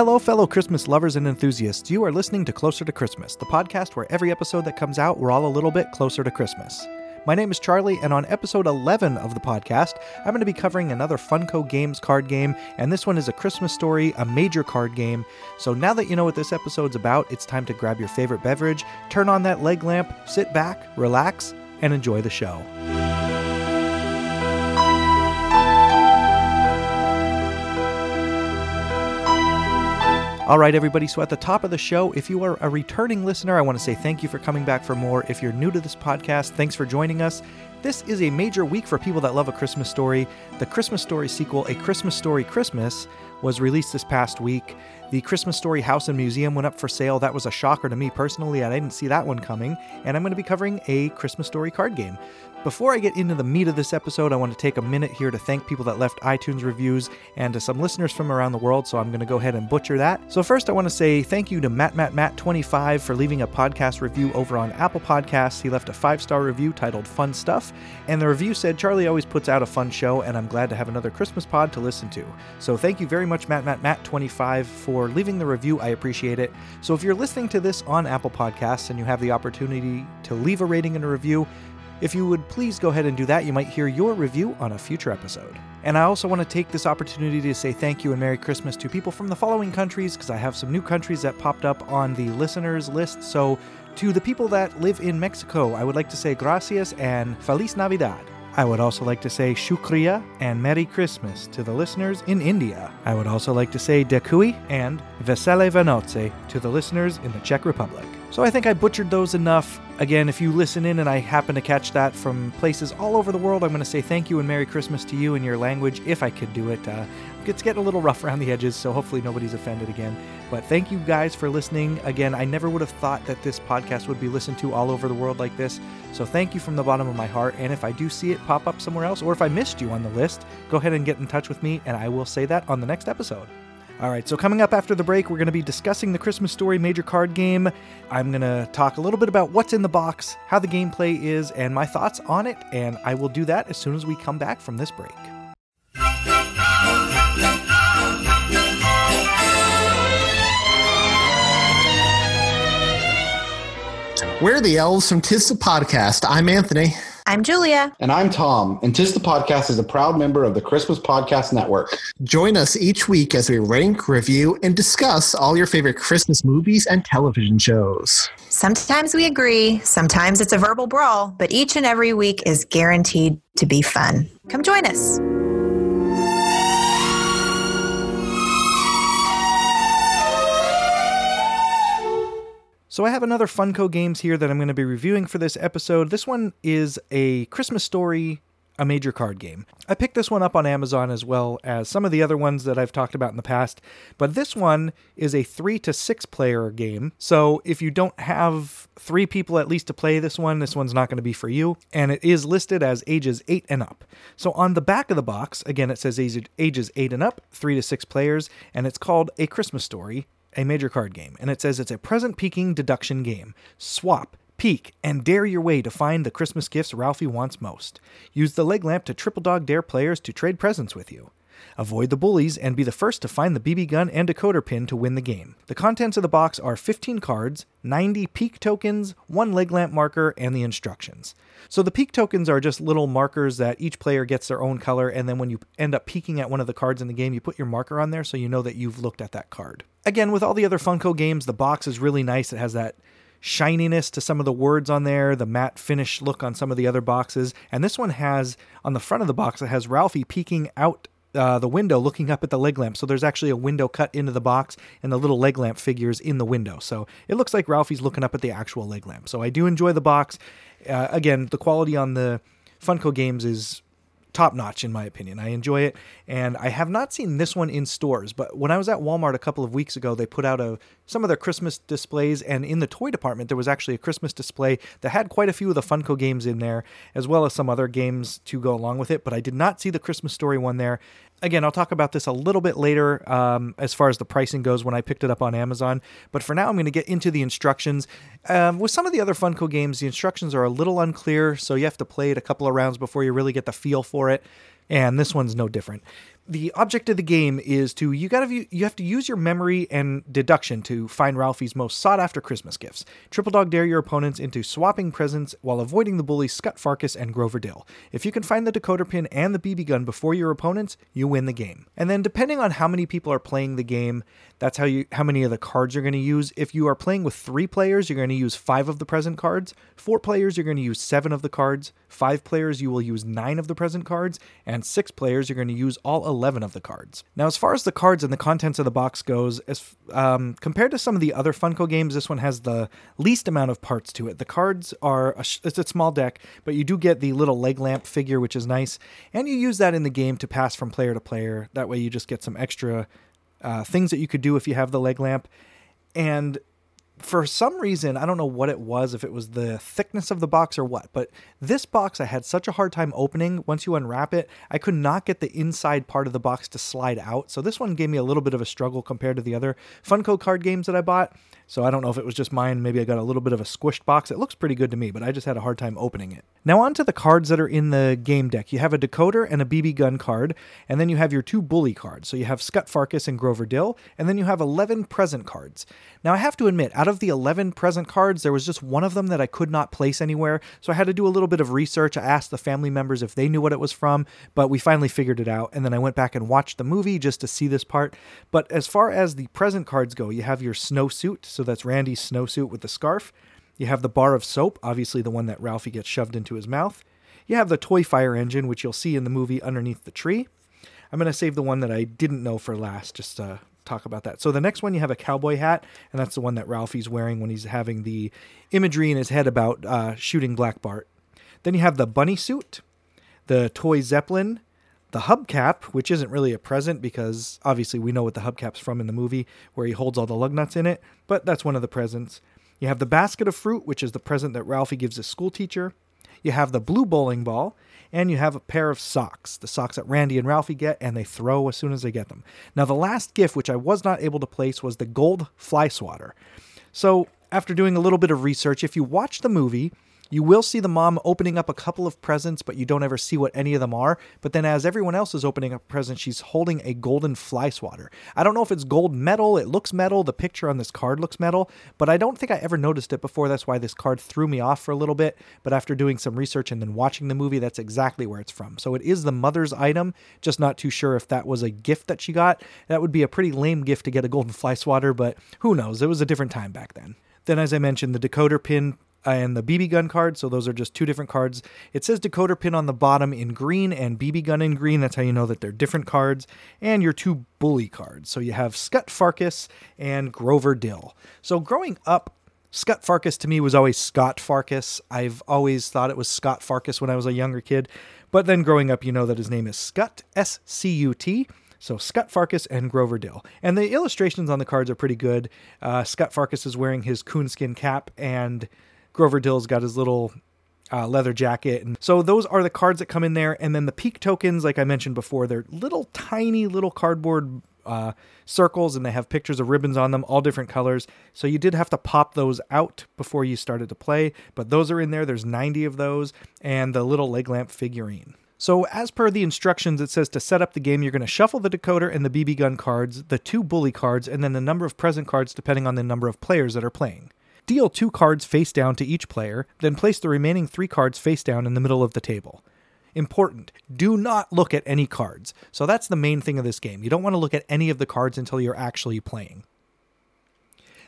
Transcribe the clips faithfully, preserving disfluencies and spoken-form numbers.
Hello, fellow Christmas lovers and enthusiasts. You are listening to Closer to Christmas, the podcast where every episode that comes out, we're all a little bit closer to Christmas. My name is Charlie, and on episode eleven of the podcast, I'm going to be covering another Funko Games card game, and this one is A Christmas Story, A Major Card Game. So now that you know what this episode's about, it's time to grab your favorite beverage, turn on that leg lamp, sit back, relax, and enjoy the show. All right, everybody, so at the top of the show, if you are a returning listener, I want to say thank you for coming back for more. If you're new to this podcast, thanks for joining us. This is a major week for people that love A Christmas Story. The Christmas Story sequel, A Christmas Story Christmas, was released this past week. The Christmas Story House and Museum went up for sale. That was a shocker to me personally. I didn't see that one coming. And I'm going to be covering a Christmas Story card game. Before I get into the meat of this episode, I want to take a minute here to thank people that left iTunes reviews and to some listeners from around the world, so I'm going to go ahead and butcher that. So first, I want to say thank you to Matt Matt Matt twenty-five for leaving a podcast review over on Apple Podcasts. He left a five-star review titled Fun Stuff, and the review said, Charlie always puts out a fun show, and I'm glad to have another Christmas pod to listen to. So thank you very much, Matt Matt Matt twenty-five, for leaving the review. I appreciate it. So if you're listening to this on Apple Podcasts and you have the opportunity to leave a rating and a review, if you would please go ahead and do that, you might hear your review on a future episode. And I also want to take this opportunity to say thank you and Merry Christmas to people from the following countries, because I have some new countries that popped up on the listeners list. So to the people that live in Mexico, I would like to say gracias and Feliz Navidad. I would also like to say Shukriya and Merry Christmas to the listeners in India. I would also like to say Dekui and Vesele Vanoce to the listeners in the Czech Republic. So I think I butchered those enough. Again, if you listen in and I happen to catch that from places all over the world, I'm going to say thank you and Merry Christmas to you in your language, if I could do it. Uh, it's getting a little rough around the edges, so hopefully nobody's offended again. But thank you guys for listening. Again, I never would have thought that this podcast would be listened to all over the world like this, so thank you from the bottom of my heart. And if I do see it pop up somewhere else, or if I missed you on the list, go ahead and get in touch with me, and I will say that on the next episode. All right, so coming up after the break, we're going to be discussing the Christmas Story Major Card Game. I'm going to talk a little bit about what's in the box, how the gameplay is, and my thoughts on it, and I will do that as soon as we come back from this break. We're the elves from Tis the Podcast. I'm Anthony. I'm Julia. And I'm Tom. And Tis the Podcast is a proud member of the Christmas Podcast Network. Join us each week as we rank, review, and discuss all your favorite Christmas movies and television shows. Sometimes we agree. Sometimes it's a verbal brawl. But each and every week is guaranteed to be fun. Come join us. So I have another Funko Games here that I'm going to be reviewing for this episode. This one is A Christmas Story, A Major Card Game. I picked this one up on Amazon as well as some of the other ones that I've talked about in the past. But this one is a three to six player game. So if you don't have three people at least to play this one, this one's not going to be for you. And it is listed as ages eight and up. So on the back of the box, again, it says ages eight and up, three to six players. And it's called A Christmas Story, A Major Card Game, and it says it's a present-peaking deduction game. Swap, peek, and dare your way to find the Christmas gifts Ralphie wants most. Use the leg lamp to triple dog dare players to trade presents with you. Avoid the bullies and be the first to find the B B gun and decoder pin to win the game. The contents of the box are fifteen cards, ninety peek tokens, one leg lamp marker, and the instructions. So the peek tokens are just little markers that each player gets their own color, and then when you end up peeking at one of the cards in the game, you put your marker on there so you know that you've looked at that card. Again, with all the other Funko games, the box is really nice. It has that shininess to some of the words on there, the matte finish look on some of the other boxes, and this one has, on the front of the box, it has Ralphie peeking out Uh, the window looking up at the leg lamp. So there's actually a window cut into the box and the little leg lamp figures in the window. So it looks like Ralphie's looking up at the actual leg lamp. So I do enjoy the box. Uh, again, the quality on the Funko games is top-notch in my opinion. I enjoy it. And I have not seen this one in stores, but when I was at Walmart a couple of weeks ago, they put out a, some of their Christmas displays, and in the toy department, there was actually a Christmas display that had quite a few of the Funko games in there, as well as some other games to go along with it, but I did not see the Christmas Story one there. Again, I'll talk about this a little bit later um, as far as the pricing goes when I picked it up on Amazon. But for now, I'm going to get into the instructions. Um, with some of the other Funko games, the instructions are a little unclear, so you have to play it a couple of rounds before you really get the feel for it. And this one's no different. the object of the game is to, you gotta you have to use your memory and deduction to find Ralphie's most sought-after Christmas gifts. Triple Dog dare your opponents into swapping presents while avoiding the bullies Scut Farkus and Grover Dill. If you can find the decoder pin and the B B gun before your opponents, you win the game. And then depending on how many people are playing the game, that's how you how many of the cards you're going to use. If you are playing with three players, you're going to use five of the present cards. Four players, you're going to use seven of the cards. Five players, you will use nine of the present cards. And six players, you're going to use all eleven of the cards. Now, as far as the cards and the contents of the box goes, as um, compared to some of the other Funko games, this one has the least amount of parts to it. The cards are, a sh- it's a small deck, but you do get the little leg lamp figure, which is nice, and you use that in the game to pass from player to player. That way you just get some extra uh, things that you could do if you have the leg lamp. And for some reason, I don't know what it was, if it was the thickness of the box or what, but this box I had such a hard time opening. Once you unwrap it, I could not get the inside part of the box to slide out. So this one gave me a little bit of a struggle compared to the other Funko card games that I bought. So I don't know if it was just mine. Maybe I got a little bit of a squished box. It looks pretty good to me, but I just had a hard time opening it. Now on to the cards that are in the game deck. You have a decoder and a B B gun card, and then you have your two bully cards. So you have Scut Farkus and Grover Dill, and then you have eleven present cards. Now I have to admit, out of the eleven present cards, there was just one of them that I could not place anywhere, so I had to do a little bit of research. I asked the family members if they knew what it was from, but we finally figured it out, and then I went back and watched the movie just to see this part. But as far as the present cards go, you have your snowsuit, so that's Randy's snowsuit with the scarf. You have the bar of soap, obviously the one that Ralphie gets shoved into his mouth. You have the toy fire engine, which you'll see in the movie underneath the tree. I'm going to save the one that I didn't know for last, just to uh, talk about that. So the next one, you have a cowboy hat, and that's the one that Ralphie's wearing when he's having the imagery in his head about uh, shooting Black Bart. Then you have the bunny suit, the toy zeppelin, the hubcap, which isn't really a present because obviously we know what the hubcap's from in the movie where he holds all the lug nuts in it, but that's one of the presents. You have the basket of fruit, which is the present that Ralphie gives his school teacher. You have the blue bowling ball, and you have a pair of socks, the socks that Randy and Ralphie get, and they throw as soon as they get them. Now, the last gift, which I was not able to place, was the gold fly swatter. So, after doing a little bit of research, if you watch the movie, you will see the mom opening up a couple of presents, but you don't ever see what any of them are. But then as everyone else is opening up presents, she's holding a golden fly swatter. I don't know if it's gold metal. It looks metal. The picture on this card looks metal. But I don't think I ever noticed it before. That's why this card threw me off for a little bit. But after doing some research and then watching the movie, that's exactly where it's from. So it is the mother's item. Just not too sure if that was a gift that she got. That would be a pretty lame gift to get a golden fly swatter, but who knows? It was a different time back then. Then, as I mentioned, the decoder pin and the B B gun card, so those are just two different cards. It says decoder pin on the bottom in green and B B gun in green. That's how you know that they're different cards. And your two bully cards. So you have Scut Farkus and Grover Dill. So growing up, Scut Farkus to me was always Scott Farkus. I've always thought it was Scut Farkus when I was a younger kid. But then growing up, you know that his name is Scut, S C U T. So Scut Farkus and Grover Dill. And the illustrations on the cards are pretty good. Uh, Scut Farkus is wearing his coonskin cap, and Grover Dill's got his little uh, leather jacket. And so those are the cards that come in there. And then the peak tokens, like I mentioned before, they're little tiny little cardboard uh, circles, and they have pictures of ribbons on them, all different colors. So you did have to pop those out before you started to play, but those are in there. There's ninety of those, and the little leg lamp figurine. So as per the instructions, it says to set up the game, you're going to shuffle the decoder and the B B gun cards, the two bully cards, and then the number of present cards depending on the number of players that are playing. Deal two cards face down to each player, then place the remaining three cards face down in the middle of the table. Important, do not look at any cards. So that's the main thing of this game. You don't want to look at any of the cards until you're actually playing.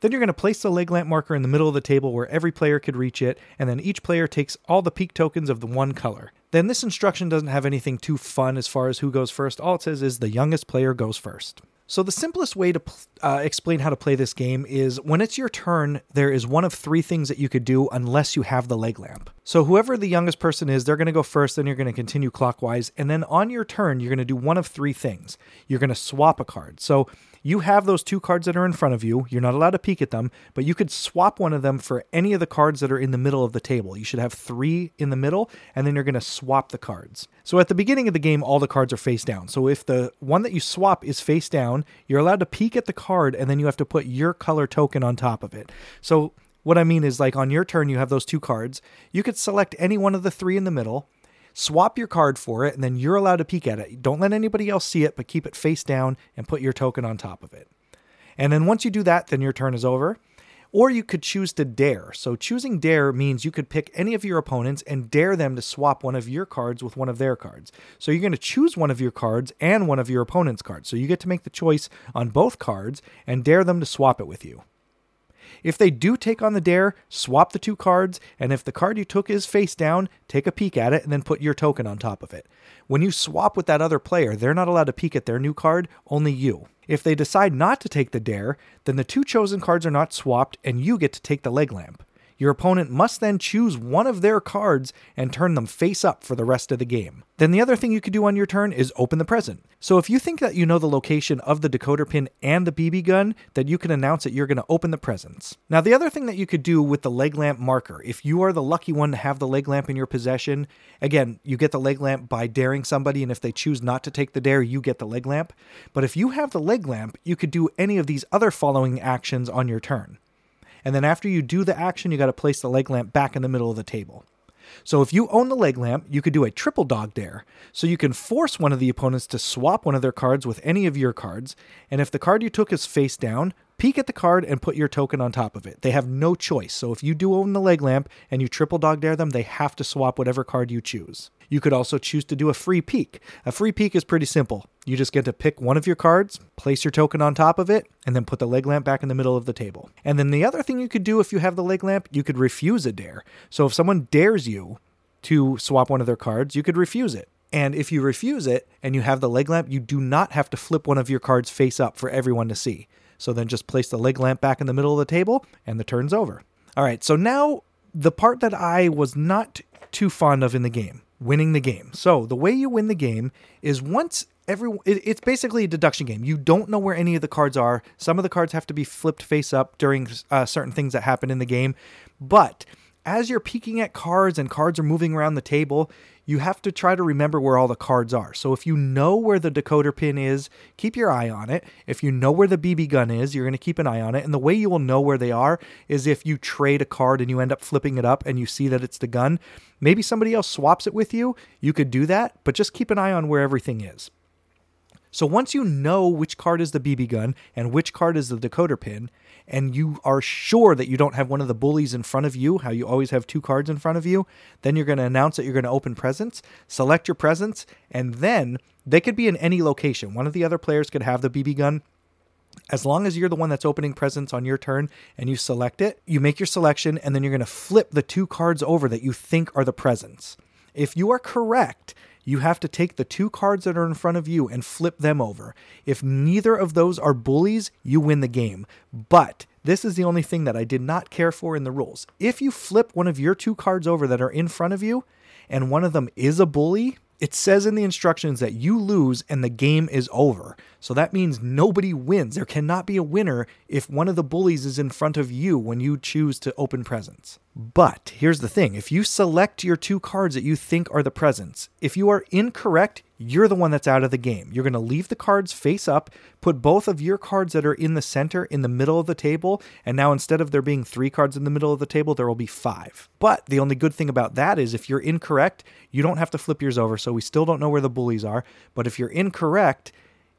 Then you're going to place the leg lamp marker in the middle of the table where every player could reach it, and then each player takes all the peak tokens of the one color. Then this instruction doesn't have anything too fun as far as who goes first. All it says is the youngest player goes first. So the simplest way to uh, explain how to play this game is when it's your turn, there is one of three things that you could do unless you have the leg lamp. So whoever the youngest person is, they're going to go first, then you're going to continue clockwise. And then on your turn, you're going to do one of three things. You're going to swap a card. So you have those two cards that are in front of you. You're not allowed to peek at them, but you could swap one of them for any of the cards that are in the middle of the table. You should have three in the middle, and then you're going to swap the cards. So at the beginning of the game, all the cards are face down. So if the one that you swap is face down, you're allowed to peek at the card, and then you have to put your color token on top of it. So what I mean is, like, on your turn, you have those two cards. You could select any one of the three in the middle, Swap your card for it, and then you're allowed to peek at it. Don't let anybody else see it, but keep it face down and put your token on top of it. And then once you do that, then your turn is over. Or you could choose to dare. So choosing dare means you could pick any of your opponents and dare them to swap one of your cards with one of their cards. So you're going to choose one of your cards and one of your opponent's cards. So you get to make the choice on both cards and dare them to swap it with you. If they do take on the dare, swap the two cards, and if the card you took is face down, take a peek at it and then put your token on top of it. When you swap with that other player, they're not allowed to peek at their new card, only you. If they decide not to take the dare, then the two chosen cards are not swapped and you get to take the leg lamp. Your opponent must then choose one of their cards and turn them face up for the rest of the game. Then the other thing you could do on your turn is open the present. So if you think that you know the location of the decoder pin and the B B gun, then you can announce that you're going to open the presents. Now the other thing that you could do with the leg lamp marker, if you are the lucky one to have the leg lamp in your possession, again, you get the leg lamp by daring somebody, and if they choose not to take the dare, you get the leg lamp. But if you have the leg lamp, you could do any of these other following actions on your turn. And then after you do the action, you got to place the leg lamp back in the middle of the table. So if you own the leg lamp, you could do a triple dog dare. So you can force one of the opponents to swap one of their cards with any of your cards. And if the card you took is face down, peek at the card and put your token on top of it. They have no choice. So if you do own the leg lamp and you triple dog dare them, they have to swap whatever card you choose. You could also choose to do a free peek. A free peek is pretty simple. You just get to pick one of your cards, place your token on top of it, and then put the leg lamp back in the middle of the table. And then the other thing you could do if you have the leg lamp, you could refuse a dare. So if someone dares you to swap one of their cards, you could refuse it. And if you refuse it and you have the leg lamp, you do not have to flip one of your cards face up for everyone to see. So then just place the leg lamp back in the middle of the table and the turn's over. All right, so now the part that I was not too fond of in the game, winning the game. So the way you win the game is once every, it's basically a deduction game. You don't know where any of the cards are. Some of the cards have to be flipped face up during uh, certain things that happen in the game. But as you're peeking at cards and cards are moving around the table, you have to try to remember where all the cards are. So if you know where the decoder pin is, keep your eye on it. If you know where the B B gun is, you're going to keep an eye on it. And the way you will know where they are is if you trade a card and you end up flipping it up and you see that it's the gun. Maybe somebody else swaps it with you. You could do that, but just keep an eye on where everything is. So once you know which card is the B B gun and which card is the decoder pin, and you are sure that you don't have one of the bullies in front of you, how you always have two cards in front of you, then you're going to announce that you're going to open presents, select your presents, and then they could be in any location. One of the other players could have the B B gun. As long as you're the one that's opening presents on your turn and you select it, you make your selection, and then you're going to flip the two cards over that you think are the presents. If you are correct, you have to take the two cards that are in front of you and flip them over. If neither of those are bullies, you win the game. But this is the only thing that I did not care for in the rules. If you flip one of your two cards over that are in front of you and one of them is a bully, it says in the instructions that you lose and the game is over. So that means nobody wins. There cannot be a winner if one of the bullies is in front of you when you choose to open presents. But here's the thing. If you select your two cards that you think are the presents, if you are incorrect, you're the one that's out of the game. You're going to leave the cards face up, put both of your cards that are in the center in the middle of the table, and now instead of there being three cards in the middle of the table, there will be five. But the only good thing about that is if you're incorrect, you don't have to flip yours over, so we still don't know where the bullies are. But if you're incorrect,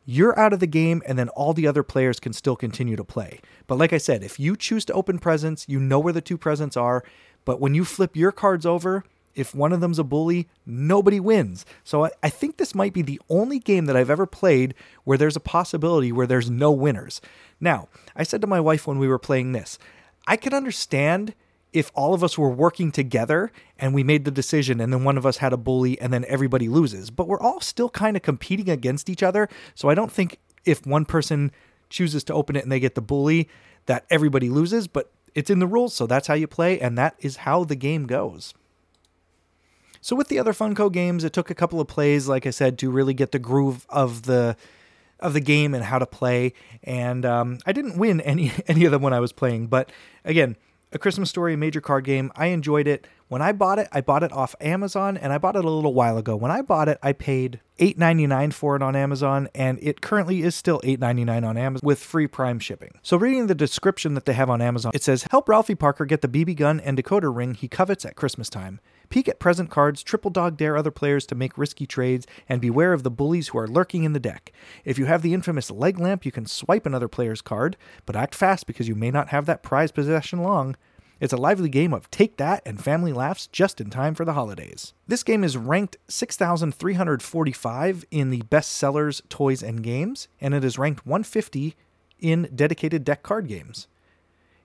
you're out of the game, and then all the other players can still continue to play. But like I said, if you choose to open presents, you know where the two presents are, but when you flip your cards over, if one of them's a bully, nobody wins. So I, I think this might be the only game that I've ever played where there's a possibility where there's no winners. Now, I said to my wife when we were playing this, I could understand if all of us were working together and we made the decision and then one of us had a bully and then everybody loses. But we're all still kind of competing against each other. So I don't think if one person chooses to open it and they get the bully that everybody loses. But it's in the rules, so that's how you play. And that is how the game goes. So with the other Funko games, it took a couple of plays, like I said, to really get the groove of the of the game and how to play. And um, I didn't win any, any of them when I was playing. But again, A Christmas Story, a Major Card Game, I enjoyed it. When I bought it, I bought it off Amazon, and I bought it a little while ago. When I bought it, I paid eight ninety-nine for it on Amazon, and it currently is still eight ninety-nine on Amazon with free Prime shipping. So reading the description that they have on Amazon, it says, help Ralphie Parker get the B B gun and decoder ring he covets at Christmas time. Peek at present cards, triple dog dare other players to make risky trades, and beware of the bullies who are lurking in the deck. If you have the infamous leg lamp, you can swipe another player's card, but act fast because you may not have that prized possession long. It's a lively game of take that and family laughs just in time for the holidays. This game is ranked six thousand three hundred forty-five in the best sellers toys and games, and it is ranked one fifty in dedicated deck card games.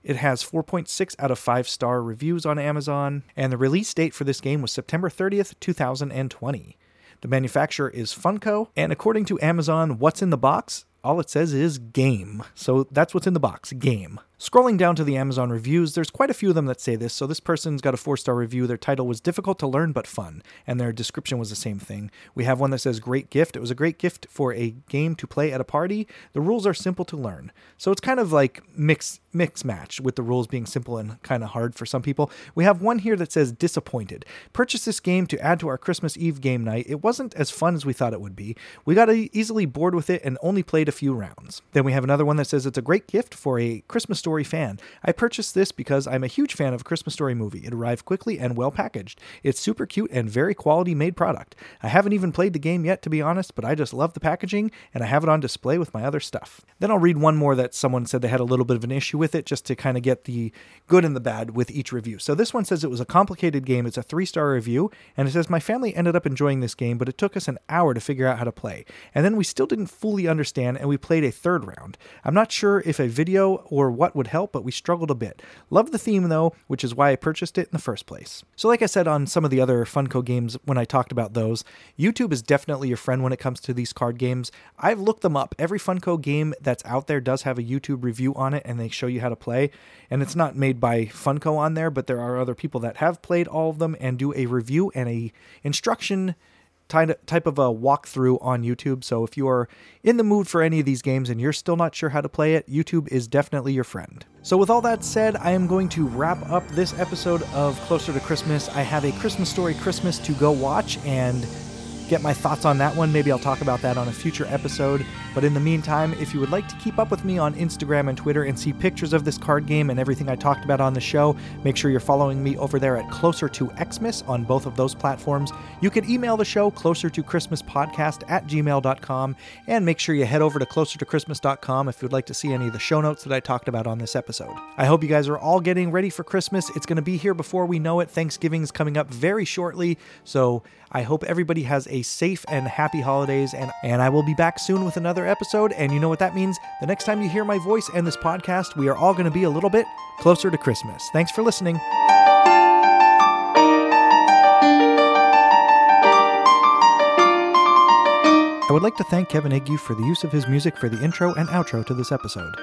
It has four point six out of five star reviews on Amazon, and the release date for this game was September thirtieth, two thousand twenty. The manufacturer is Funko, and according to Amazon, what's in the box? All it says is game. So that's what's in the box, game. Scrolling down to the Amazon reviews, there's quite a few of them that say this. So this person's got a four-star review. Their title was difficult to learn but fun, and their description was the same thing. We have one that says great gift. It was a great gift for a game to play at a party. The rules are simple to learn. So it's kind of like mix, mix match with the rules being simple and kind of hard for some people. We have one here that says disappointed. Purchased this game to add to our Christmas Eve game night. It wasn't as fun as we thought it would be. We got easily bored with it and only played a few rounds. Then we have another one that says it's a great gift for a Christmas Story fan. I purchased this because I'm a huge fan of A Christmas Story movie. It arrived quickly and well packaged. It's super cute and very quality made product. I haven't even played the game yet, to be honest, but I just love the packaging and I have it on display with my other stuff. Then I'll read one more that someone said they had a little bit of an issue with it, just to kind of get the good and the bad with each review. So this one says it was a complicated game. It's a three-star review, and it says my family ended up enjoying this game, but it took us an hour to figure out how to play. And then we still didn't fully understand, and we played a third round. I'm not sure if a video or what would help, but we struggled a bit. Love the theme though, which is why I purchased it in the first place. So like I said on some of the other Funko games when I talked about those, YouTube is definitely your friend when it comes to these card games. I've looked them up. Every Funko game that's out there does have a YouTube review on it, and they show you how to play. And it's not made by Funko on there, but there are other people that have played all of them and do a review and a instruction type of a walkthrough on YouTube. So if you are in the mood for any of these games and you're still not sure how to play it, YouTube is definitely your friend. So with all that said, I am going to wrap up this episode of Closer to Christmas. I have a Christmas Story Christmas to go watch and get my thoughts on that one. Maybe I'll talk about that on a future episode. But in the meantime, if you would like to keep up with me on Instagram and Twitter and see pictures of this card game and everything I talked about on the show, make sure you're following me over there at Closer to Xmas on both of those platforms. You can email the show closer to christmas podcast at gmail dot com, and make sure you head over to closer to christmas dot com if you'd like to see any of the show notes that I talked about on this episode. I hope you guys are all getting ready for Christmas. It's going to be here before we know it. Thanksgiving's coming up very shortly, so I hope everybody has a safe and happy holidays, and, and I will be back soon with another episode, and you know what that means. The next time you hear my voice and this podcast, we are all going to be a little bit closer to Christmas. Thanks for listening. I would like to thank Kevin Iggy for the use of his music for the intro and outro to this episode.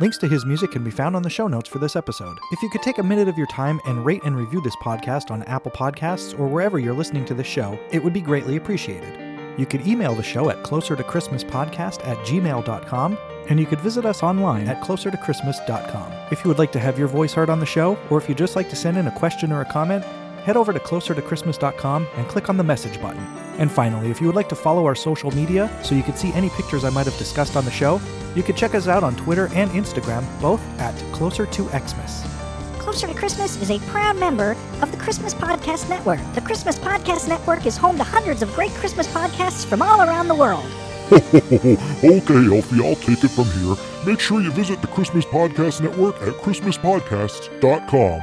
Links to his music can be found on the show notes for this episode. If you could take a minute of your time and rate and review this podcast on Apple Podcasts or wherever you're listening to this show, it would be greatly appreciated. You could email the show at closer to christmas podcast at gmail dot com, and you could visit us online at closer to christmas dot com. If you would like to have your voice heard on the show, or if you'd just like to send in a question or a comment, head over to closer to christmas dot com and click on the message button. And finally, if you would like to follow our social media so you can see any pictures I might have discussed on the show, you can check us out on Twitter and Instagram, both at Closer to Xmas. Closer to Christmas is a proud member of the Christmas Podcast Network. The Christmas Podcast Network is home to hundreds of great Christmas podcasts from all around the world. Okay, Elfie, I'll take it from here. Make sure you visit the Christmas Podcast Network at christmas podcasts dot com.